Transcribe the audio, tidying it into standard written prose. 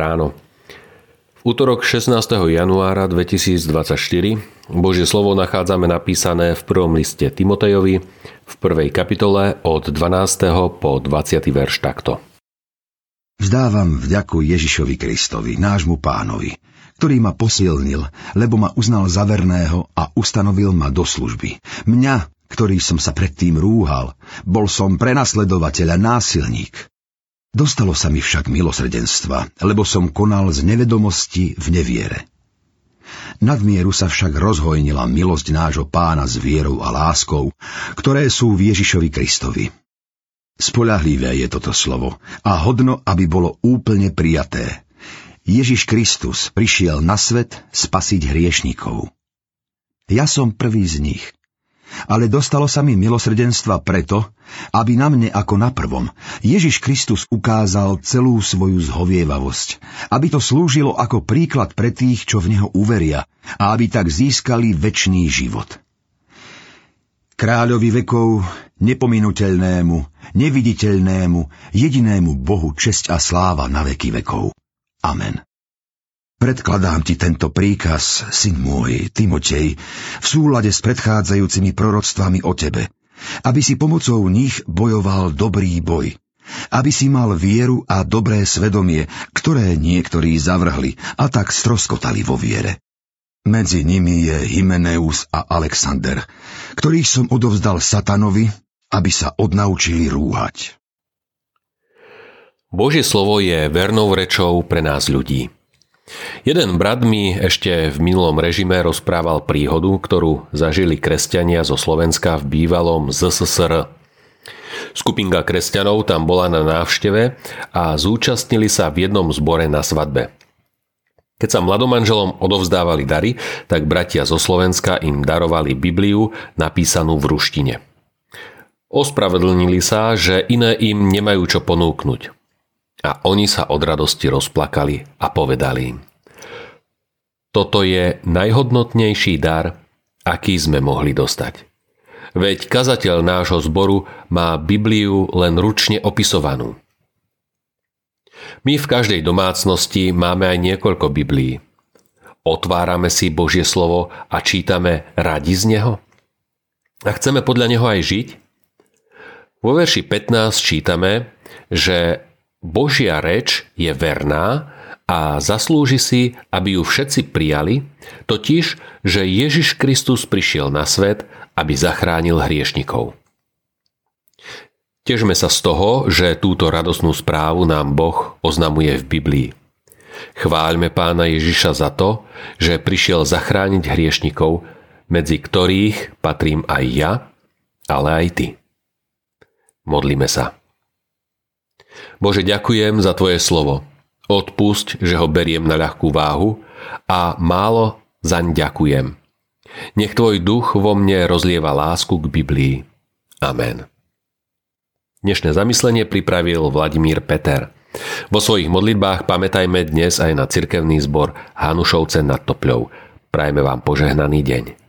ráno. V útorok 16. januára 2024 Božie slovo nachádzame napísané v prvom liste Timotejovi v 1. kapitole od 12. po 20. verš takto. Vzdávam vďaku Ježišovi Kristovi, nášmu pánovi, ktorý ma posilnil, lebo ma uznal za verného a ustanovil ma do služby. Mňa, ktorý som sa predtým rúhal, bol som prenasledovateľ a násilník. Dostalo sa mi však milosrdenstva, lebo som konal z nevedomosti v neviere. Nadmieru sa však rozhojnila milosť nášho pána s vierou a láskou, ktoré sú v Ježišovi Kristovi. Spoľahlivé je toto slovo a hodno, aby bolo úplne prijaté. Ježiš Kristus prišiel na svet spasiť hriešnikov. Ja som prvý z nich. Ale dostalo sa mi milosrdenstva preto, aby na mne ako na prvom Ježiš Kristus ukázal celú svoju zhovievavosť, aby to slúžilo ako príklad pre tých, čo v neho uveria, a aby tak získali večný život. Kráľovi vekov, nepominuteľnému, neviditeľnému, jedinému Bohu česť a sláva na veky vekov. Amen. Predkladám ti tento príkaz, syn môj, Timotej, v súlade s predchádzajúcimi proroctvami o tebe, aby si pomocou nich bojoval dobrý boj, aby si mal vieru a dobré svedomie, ktoré niektorí zavrhli a tak stroskotali vo viere. Medzi nimi je Hymeneus a Alexander, ktorých som odovzdal Satanovi, aby sa odnaučili rúhať. Božie slovo je vernou rečou pre nás ľudí. Jeden brat mi ešte v minulom režime rozprával príhodu, ktorú zažili kresťania zo Slovenska v bývalom ZSSR. Skupinka kresťanov tam bola na návšteve a zúčastnili sa v jednom zbore na svadbe. Keď sa mladomanželom odovzdávali dary, tak bratia zo Slovenska im darovali Bibliu napísanú v ruštine. Ospravedlnili sa, že iné im nemajú čo ponúknuť. A oni sa od radosti rozplakali a povedali im: Toto je najhodnotnejší dar, aký sme mohli dostať. Veď kazateľ nášho zboru má Bibliu len ručne opisovanú. My v každej domácnosti máme aj niekoľko Biblií. Otvárame si Božie slovo a čítame radi z neho? A chceme podľa neho aj žiť? Vo verši 15 čítame, že Božia reč je verná a zaslúži si, aby ju všetci prijali, totiž, že Ježiš Kristus prišiel na svet, aby zachránil hriešnikov. Tešme sa z toho, že túto radosnú správu nám Boh oznamuje v Biblii. Chváľme Pána Ježiša za to, že prišiel zachrániť hriešnikov, medzi ktorých patrím aj ja, ale aj ty. Modlíme sa. Bože, ďakujem za Tvoje slovo. Odpusť, že ho beriem na ľahkú váhu a málo zaň ďakujem. Nech Tvoj duch vo mne rozlieva lásku k Biblii. Amen. Dnešné zamyslenie pripravil Vladimír Peter. Vo svojich modlitbách pamätajme dnes aj na cirkevný zbor Hanušovce nad Topľou. Prajme vám požehnaný deň.